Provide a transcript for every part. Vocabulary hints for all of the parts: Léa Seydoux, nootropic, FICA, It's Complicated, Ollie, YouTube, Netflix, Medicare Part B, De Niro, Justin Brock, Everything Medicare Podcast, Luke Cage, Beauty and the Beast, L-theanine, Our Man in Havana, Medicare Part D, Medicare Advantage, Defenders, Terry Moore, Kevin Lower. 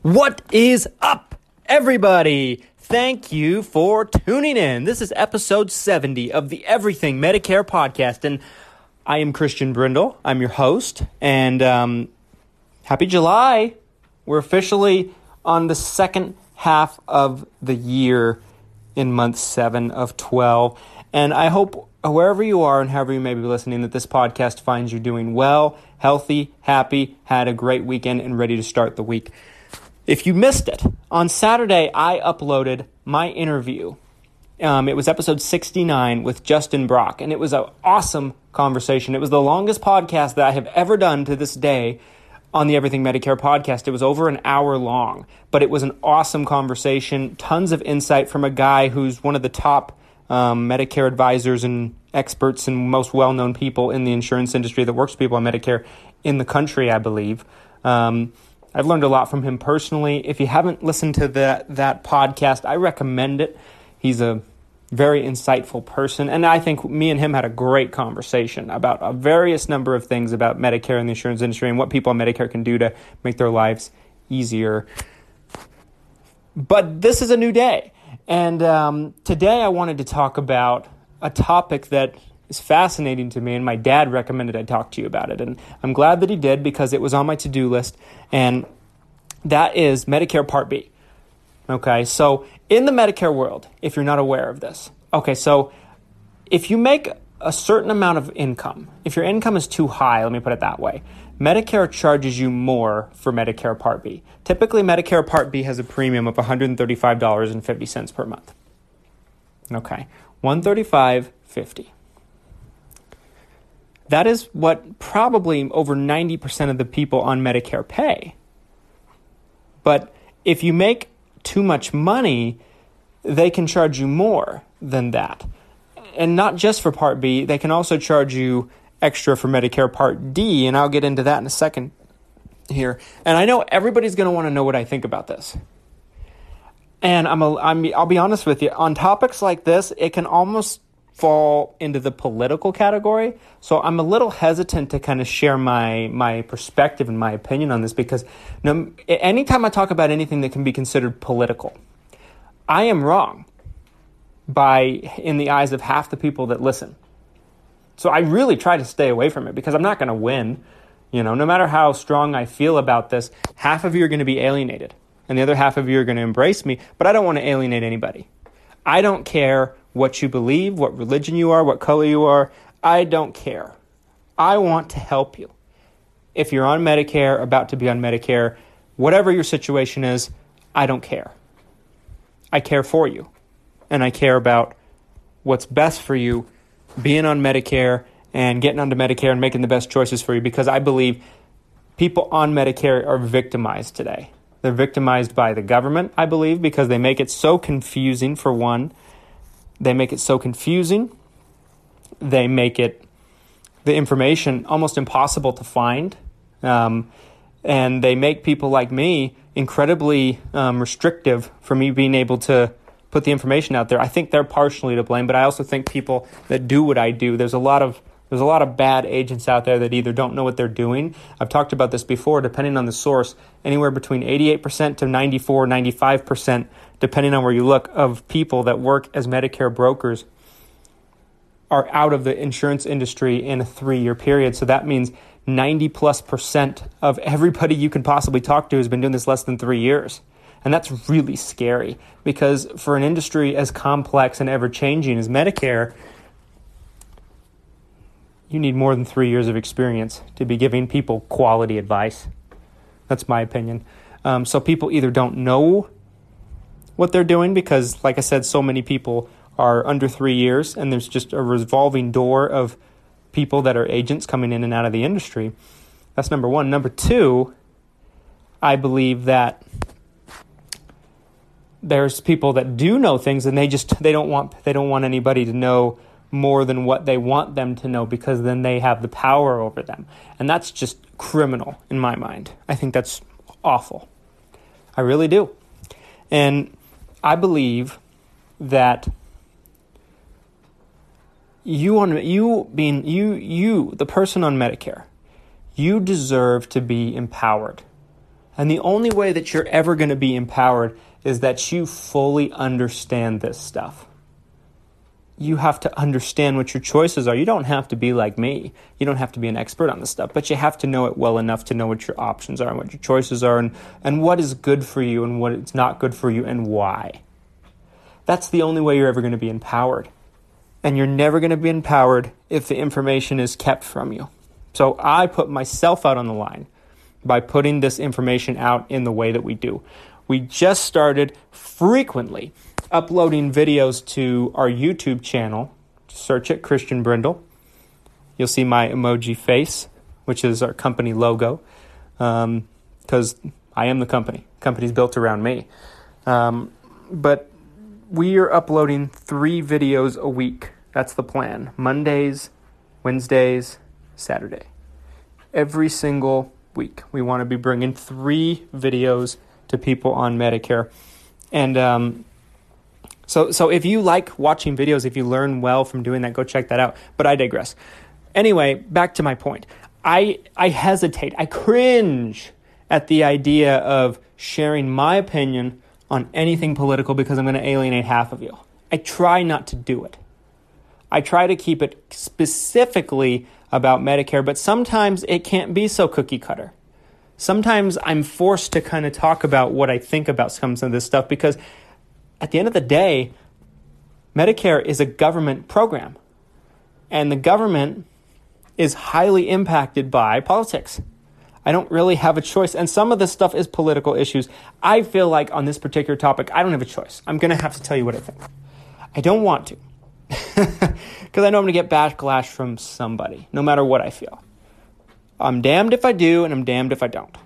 What is up, everybody? Thank you for tuning in. This is episode 70 of the Everything Medicare Podcast, and I am Christian Brindle. I'm your host, and happy July. We're officially on the second half of the year in month 7 of 12, and I hope wherever you are and however you may be listening that this podcast finds you doing well, healthy, happy, had a great weekend, and ready to start the week. If you missed it, on Saturday, I uploaded my interview. It was episode 69 with Justin Brock, and it was an awesome conversation. It was the longest podcast that I have ever done to this day on the Everything Medicare Podcast. It was over an hour long, but it was an awesome conversation. Tons of insight from a guy who's one of the top Medicare advisors and experts and most well-known people in the insurance industry that works with people on Medicare in the country, I believe. I've learned a lot from him personally. If you haven't listened to that podcast, I recommend it. He's a very insightful person, and I think me and him had a great conversation about a various number of things about Medicare and the insurance industry and what people on Medicare can do to make their lives easier. But this is a new day, and today I wanted to talk about a topic that is fascinating to me, and my dad recommended I talk to you about it, and I'm glad that he did because it was on my to-do list, and that is Medicare Part B. Okay, so in the Medicare world, if you're not aware of this, okay, so if you make a certain amount of income, if your income is too high, let me put it that way, Medicare charges you more for Medicare Part B. Typically, Medicare Part B has a premium of $135.50 per month. Okay, $135.50. That is what probably over 90% of the people on Medicare pay. But if you make too much money, they can charge you more than that. And not just for Part B, they can also charge you extra for Medicare Part D, and I'll get into that in a second here. And I know everybody's going to want to know what I think about this. And I'll be honest with you, on topics like this, it can almost fall into the political category. So I'm a little hesitant to kind of share my perspective and my opinion on this because anytime I talk about anything that can be considered political, I am wrong in the eyes of half the people that listen. So I really try to stay away from it because I'm not going to win. No matter how strong I feel about this, half of you are going to be alienated and the other half of you are going to embrace me, but I don't want to alienate anybody. I don't care what you believe, what religion you are, what color you are. I don't care. I want to help you. If you're on Medicare, about to be on Medicare, whatever your situation is, I don't care. I care for you, and I care about what's best for you, being on Medicare and getting onto Medicare and making the best choices for you, because I believe people on Medicare are victimized today. They're victimized by the government, I believe, because they make it so confusing, for one. They make it so confusing. They make the information almost impossible to find. And they make people like me incredibly restrictive for me being able to put the information out there. I think they're partially to blame, but I also think people that do what I do, there's a lot of bad agents out there that either don't know what they're doing. I've talked about this before, depending on the source, anywhere between 88% to 95%, depending on where you look, of people that work as Medicare brokers are out of the insurance industry in a 3-year period. So that means 90+% of everybody you can possibly talk to has been doing this less than 3 years. And that's really scary because for an industry as complex and ever-changing as Medicare, you need more than 3 years of experience to be giving people quality advice. That's my opinion. So people either don't know what they're doing because, like I said, so many people are under 3 years, and there's just a revolving door of people that are agents coming in and out of the industry. That's number one. Number two, I believe that there's people that do know things, and they don't want anybody to know more than what they want them to know, because then they have the power over them. And that's just criminal in my mind. I think that's awful. I really do. And I believe that you, the person on Medicare, you deserve to be empowered. And the only way that you're ever going to be empowered is that you fully understand this stuff. You have to understand what your choices are. You don't have to be like me. You don't have to be an expert on this stuff, but you have to know it well enough to know what your options are and what your choices are, and what is good for you and what is not good for you and why. That's the only way you're ever going to be empowered. And you're never going to be empowered if the information is kept from you. So I put myself out on the line by putting this information out in the way that we do. We just started frequently uploading videos to our YouTube channel. Search it, Christian Brindle. You'll see my emoji face, which is our company logo, because I am the company. The company's built around me. But we are uploading 3 videos a week. That's the plan. Mondays, Wednesdays, Saturday. Every single week, we want to be bringing 3 videos to people on Medicare. And So if you like watching videos, if you learn well from doing that, go check that out. But I digress. Anyway, back to my point. I hesitate. I cringe at the idea of sharing my opinion on anything political because I'm going to alienate half of you. I try not to do it. I try to keep it specifically about Medicare, but sometimes it can't be so cookie cutter. Sometimes I'm forced to kind of talk about what I think about some of this stuff, because at the end of the day, Medicare is a government program, and the government is highly impacted by politics. I don't really have a choice, and some of this stuff is political issues. I feel like on this particular topic, I don't have a choice. I'm going to have to tell you what I think. I don't want to, because I know I'm going to get backlash from somebody, no matter what I feel. I'm damned if I do, and I'm damned if I don't.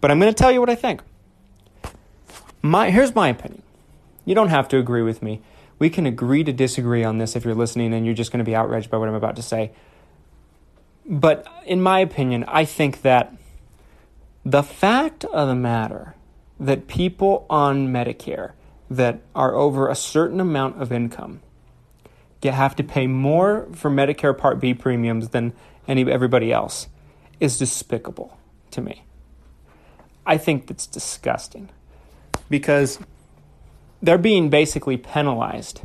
But I'm going to tell you what I think. Here's my opinion. You don't have to agree with me. We can agree to disagree on this if you're listening and you're just going to be outraged by what I'm about to say. But in my opinion, I think that the fact of the matter that people on Medicare that are over a certain amount of income have to pay more for Medicare Part B premiums than everybody else is despicable to me. I think that's disgusting, because they're being basically penalized.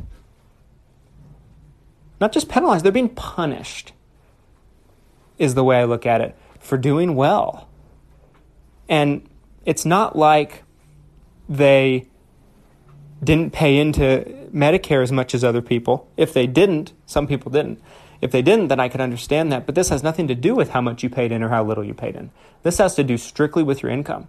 Not just penalized, they're being punished, is the way I look at it, for doing well. And it's not like they didn't pay into Medicare as much as other people. If they didn't, some people didn't. If they didn't, then I could understand that. But this has nothing to do with how much you paid in or how little you paid in. This has to do strictly with your income.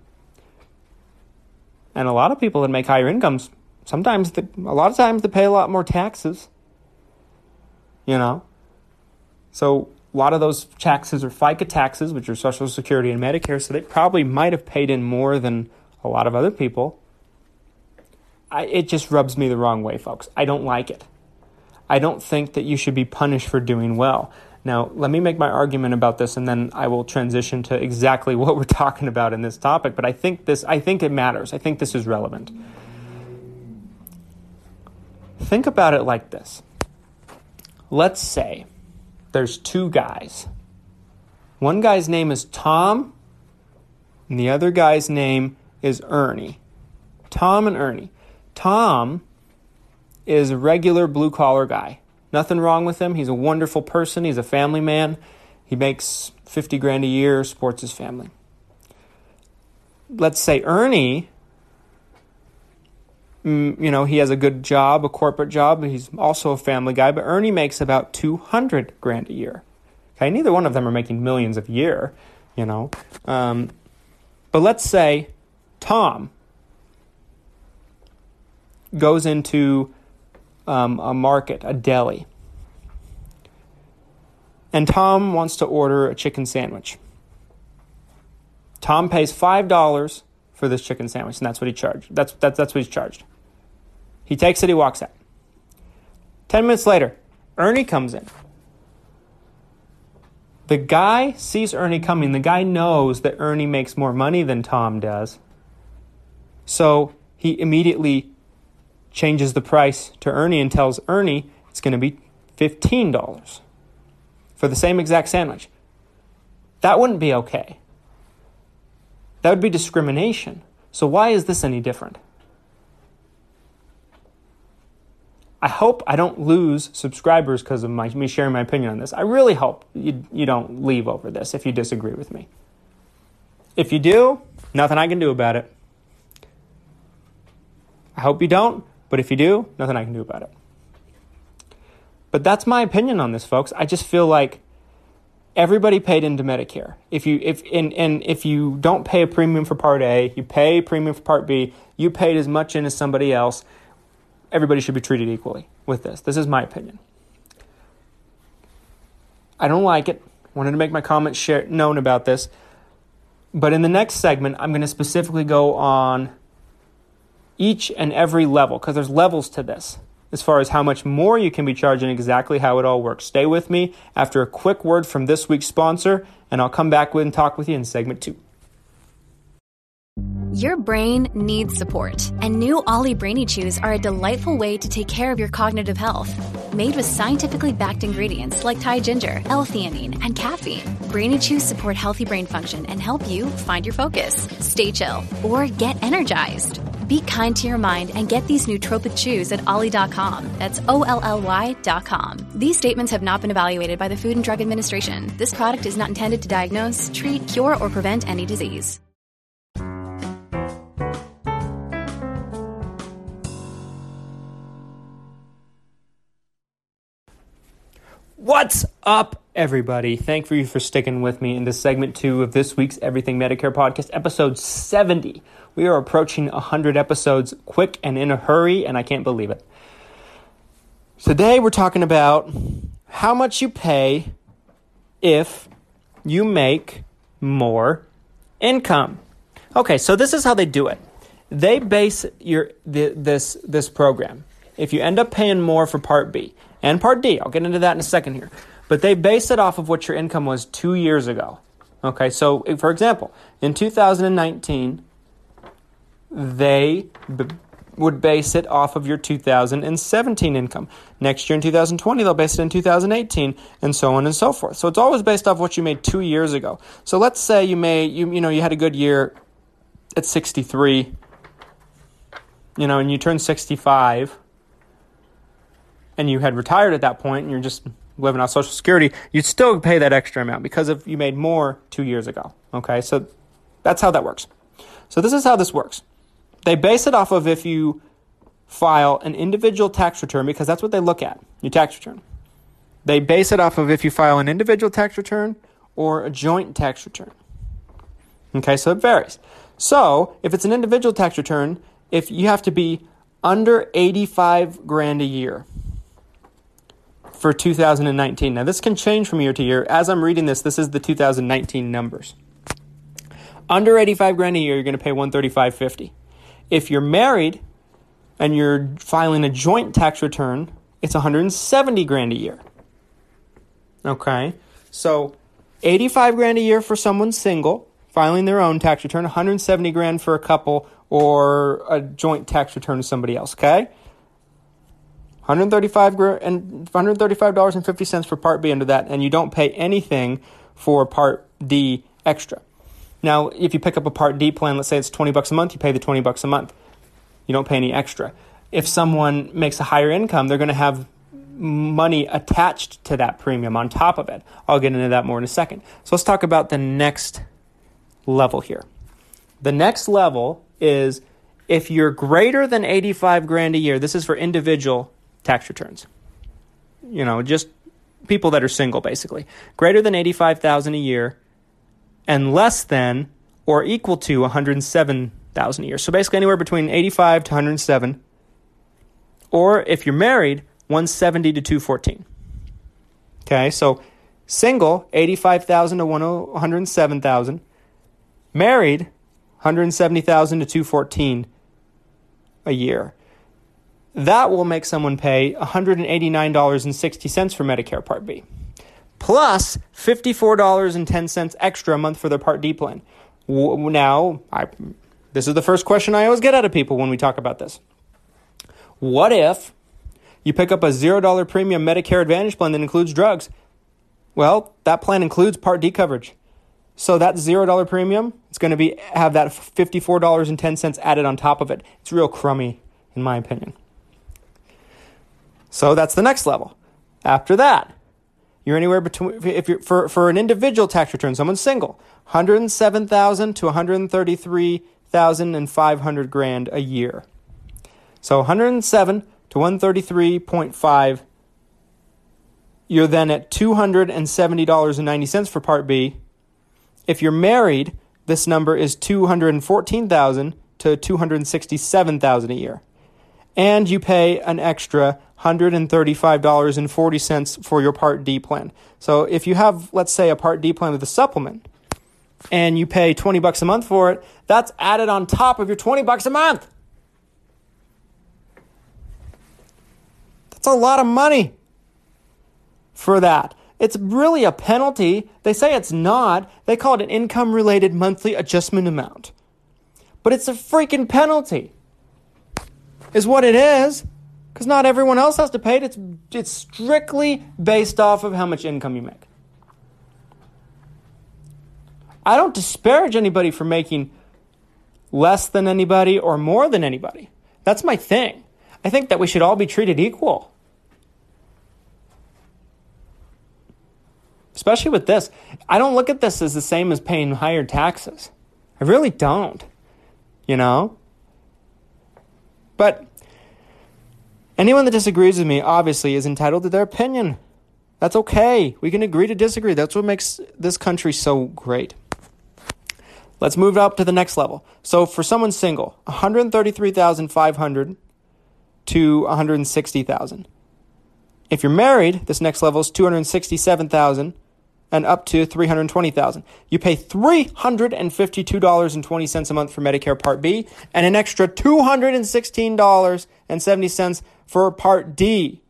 And a lot of people that make higher incomes, a lot of times they pay a lot more taxes, you know. So a lot of those taxes are FICA taxes, which are Social Security and Medicare, so they probably might have paid in more than a lot of other people. It just rubs me the wrong way, folks. I don't like it. I don't think that you should be punished for doing well. Now, let me make my argument about this, and then I will transition to exactly what we're talking about in this topic. But I think it matters. I think this is relevant. Think about it like this. Let's say there's 2 guys. One guy's name is Tom, and the other guy's name is Ernie. Tom and Ernie. Tom is a regular blue-collar guy. Nothing wrong with him. He's a wonderful person. He's a family man. He makes $50,000 a year, supports his family. Let's say Ernie, you know, he has a good job, a corporate job. He's also a family guy, but Ernie makes about $200,000 a year. Okay, neither one of them are making millions a year, you know. But let's say Tom goes into a market, a deli. And Tom wants to order a chicken sandwich. Tom pays $5 for this chicken sandwich, and that's what he charged. That's what he's charged. He takes it, he walks out. 10 minutes later, Ernie comes in. The guy sees Ernie coming. The guy knows that Ernie makes more money than Tom does. So he immediately changes the price to Ernie and tells Ernie it's going to be $15 for the same exact sandwich. That wouldn't be okay. That would be discrimination. So why is this any different? I hope I don't lose subscribers because of me sharing my opinion on this. I really hope you don't leave over this if you disagree with me. If you do, nothing I can do about it. I hope you don't, but if you do, nothing I can do about it. But that's my opinion on this, folks. I just feel like everybody paid into Medicare. If you don't pay a premium for Part A, you pay a premium for Part B, you paid as much in as somebody else. Everybody should be treated equally with this. This is my opinion. I don't like it. Wanted to make my comments known about this. But in the next segment, I'm going to specifically go on each and every level, because there's levels to this, as far as how much more you can be charged and exactly how it all works. Stay with me after a quick word from this week's sponsor, and I'll come back and talk with you in segment 2. Your brain needs support, and new Ollie Brainy Chews are a delightful way to take care of your cognitive health. Made with scientifically backed ingredients like Thai ginger, L-theanine, and caffeine, Brainy Chews support healthy brain function and help you find your focus, stay chill, or get energized. Be kind to your mind and get these nootropic chews at Ollie.com. That's OLLY.com. These statements have not been evaluated by the Food and Drug Administration. This product is not intended to diagnose, treat, cure, or prevent any disease. What's up, everybody? Thank you for sticking with me into segment 2 of this week's Everything Medicare Podcast, episode 70. We are approaching 100 episodes quick and in a hurry, and I can't believe it. Today, we're talking about how much you pay if you make more income. Okay, so this is how they do it. They base this program. If you end up paying more for Part B and Part D, I'll get into that in a second here, but they base it off of what your income was 2 years ago. Okay, so for example, in 2019, they would base it off of your 2017 income. Next year in 2020, they'll base it in 2018, and so on and so forth. So it's always based off what you made 2 years ago. So let's say you made you had a good year at 63, and you turned 65. And you had retired at that point and you're just living off Social Security, you'd still pay that extra amount because of you made more 2 years ago. Okay, so that's how that works. So this is how this works. They base it off of if you file an individual tax return, because that's what they look at, your tax return. They base it off of if you file an individual tax return or a joint tax return. Okay, so it varies. So if it's an individual tax return, if you have to be under $85,000 a year for 2019. Now, this can change from year to year. As I'm reading this is the 2019 numbers. Under $85,000 a year, you're going to pay $135.50. If you're married and you're filing a joint tax return, it's $170,000 a year. Okay, so $85,000 a year for someone single filing their own tax return, $170,000 for a couple or a joint tax return to somebody else. Okay. $135.50 for Part B under that, and you don't pay anything for Part D extra. Now, if you pick up a Part D plan, let's say it's $20 a month, you pay the $20 a month. You don't pay any extra. If someone makes a higher income, they're going to have money attached to that premium on top of it. I'll get into that more in a second. So let's talk about the next level here. The next level is if you're greater than $85,000 a year, this is for individual tax returns. Just people that are single, basically. Greater than $85,000 a year and less than or equal to $107,000 a year. So basically anywhere between $85,000 to $107,000 or if you're married, $170,000 to $214,000. Okay, so single, $85,000 to $107,000. Married, $170,000 to $214,000 a year. That will make someone pay $189.60 for Medicare Part B, plus $54.10 extra a month for their Part D plan. Now, this is the first question I always get out of people when we talk about this. What if you pick up a $0 premium Medicare Advantage plan that includes drugs? Well, that plan includes Part D coverage. So that $0 premium, it's going to have that $54.10 added on top of it. It's real crummy, in my opinion. So that's the next level. After that, you're anywhere between, if you're for an individual tax return, someone's single, $107,000 to $133,000 and $500,000 a year. So 107 to 133.5, you're then at $270.90 for Part B. If you're married, this number is $214,000 to $267,000 a year. And you pay an extra $135.40 for your Part D plan. So if you have, let's say, a Part D plan with a supplement, and you pay $20 a month for it, that's added on top of your $20 a month. That's a lot of money for that. It's really a penalty. They say it's not. They call it an income-related monthly adjustment amount. But it's a freaking penalty, is what it is, because not everyone else has to pay it. It's strictly based off of how much income you make. I don't disparage anybody for making less than anybody or more than anybody. That's my thing. I think that we should all be treated equal. Especially with this. I don't look at this as the same as paying higher taxes. I really don't, you know? But anyone that disagrees with me, obviously, is entitled to their opinion. That's okay. We can agree to disagree. That's what makes this country so great. Let's move up to the next level. So for someone single, $133,500 to $160,000. If you're married, this next level is $267,000 and up to $320,000. You pay $352.20 a month for Medicare Part B and an extra $216.70 for Part D.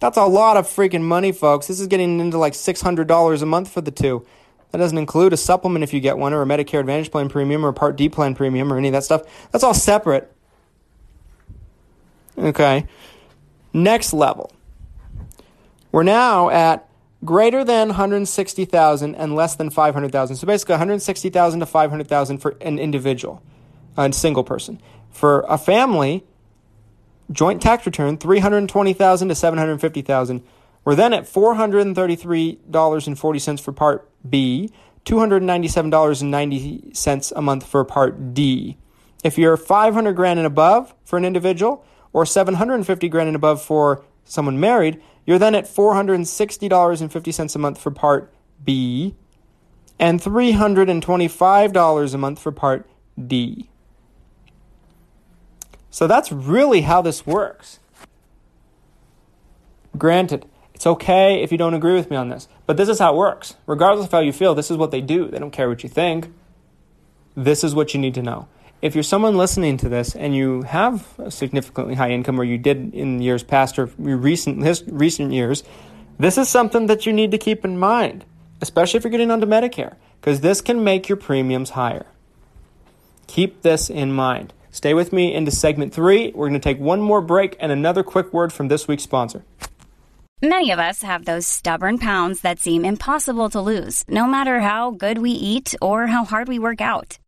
That's a lot of freaking money, folks. This is getting into like $600 a month for the two. That doesn't include a supplement if you get one, or a Medicare Advantage plan premium, or a Part D plan premium, or any of that stuff. That's all separate. Okay. Next level. We're now at greater than $160,000 and less than $500,000. So basically $160,000 to $500,000 for an individual, a single person. For a family, joint tax return, $320,000 to $750,000. We're then at $433.40 for Part B, $297.90 a month for Part D. If you're $500,000 and above for an individual, or $750,000 and above for someone married, you're then at $460.50 a month for Part B and $325 a month for Part D. So that's really how this works. Granted, it's okay if you don't agree with me on this, but this is how it works. Regardless of how you feel, this is what they do. They don't care what you think. This is what you need to know. If you're someone listening to this and you have a significantly high income, or you did in years past, or recent years, this is something that you need to keep in mind, especially if you're getting onto Medicare, because this can make your premiums higher. Keep this in mind. Stay with me into segment 3. We're going to take one more break and another quick word from this week's sponsor. Many of us have those stubborn pounds that seem impossible to lose, no matter how good we eat or how hard we work out.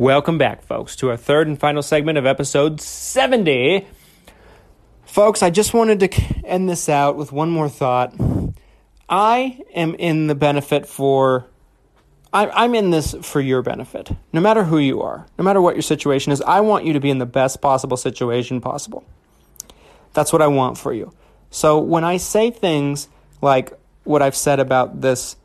Welcome back, folks, to our third and final segment of episode 70. Folks, I just wanted to end this out with one more thought. I am in the benefit for... I'm in this for your benefit. No matter who you are, no matter what your situation is, I want you to be in the best possible situation possible. That's what I want for you. So when I say things like what I've said about this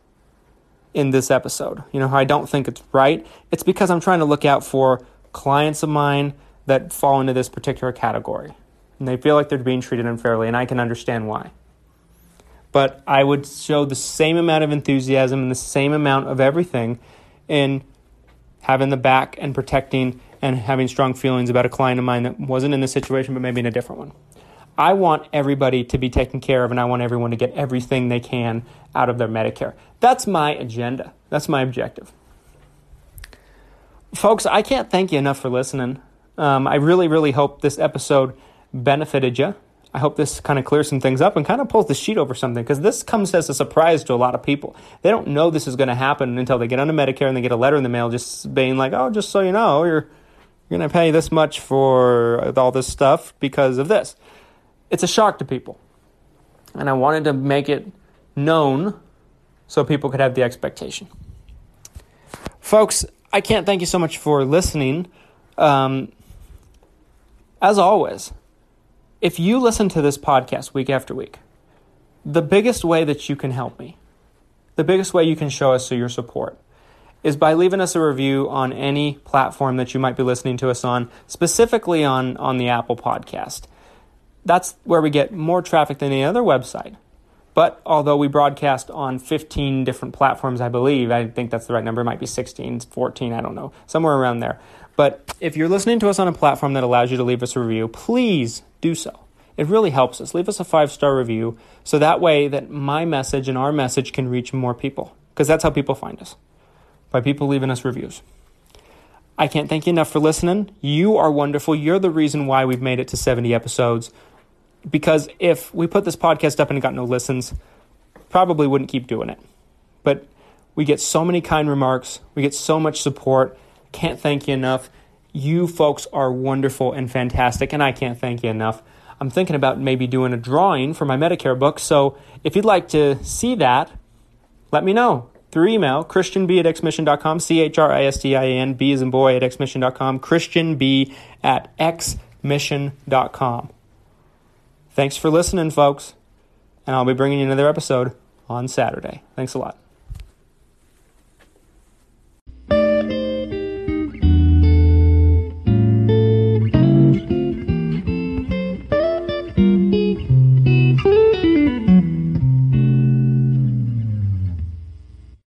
in this episode, you know, how I don't think it's right, it's because I'm trying to look out for clients of mine that fall into this particular category. And they feel like they're being treated unfairly, and I can understand why. But I would show the same amount of enthusiasm and the same amount of everything in having the back and protecting and having strong feelings about a client of mine that wasn't in this situation but maybe in a different one. I want everybody to be taken care of, and I want everyone to get everything they can out of their Medicare. That's my agenda. That's my objective. Folks, I can't thank you enough for listening. I really, really hope this episode benefited you. I hope this kind of clears some things up and kind of pulls the sheet over something, because this comes as a surprise to a lot of people. They don't know this is going to happen until they get onto Medicare and they get a letter in the mail just being like, oh, just so you know, you're going to pay this much for all this stuff because of this. It's a shock to people. And I wanted to make it known so people could have the expectation. Folks, I can't thank you so much for listening. As always, if you listen to this podcast week after week, the biggest way that you can help me, the biggest way you can show us your support, is by leaving us a review on any platform that you might be listening to us on, specifically on the Apple podcast. That's where we get more traffic than any other website. But although we broadcast on 15 different platforms, I believe, I think that's the right number, it might be 16, 14, I don't know, somewhere around there. But if you're listening to us on a platform that allows you to leave us a review, please do so. It really helps us. Leave us a 5-star review so that way that my message and our message can reach more people, because that's how people find us, by people leaving us reviews. I can't thank you enough for listening. You are wonderful. You're the reason why we've made it to 70 episodes. Because if we put this podcast up and it got no listens, probably wouldn't keep doing it. But we get so many kind remarks. We get so much support. Can't thank you enough. You folks are wonderful and fantastic, and I can't thank you enough. I'm thinking about maybe doing a drawing for my Medicare book, so if you'd like to see that, let me know through email, christianb@xmission.com, christian, B as in boy, at xmission.com, christianb@xmission.com. Thanks for listening, folks, and I'll be bringing you another episode on Saturday. Thanks a lot.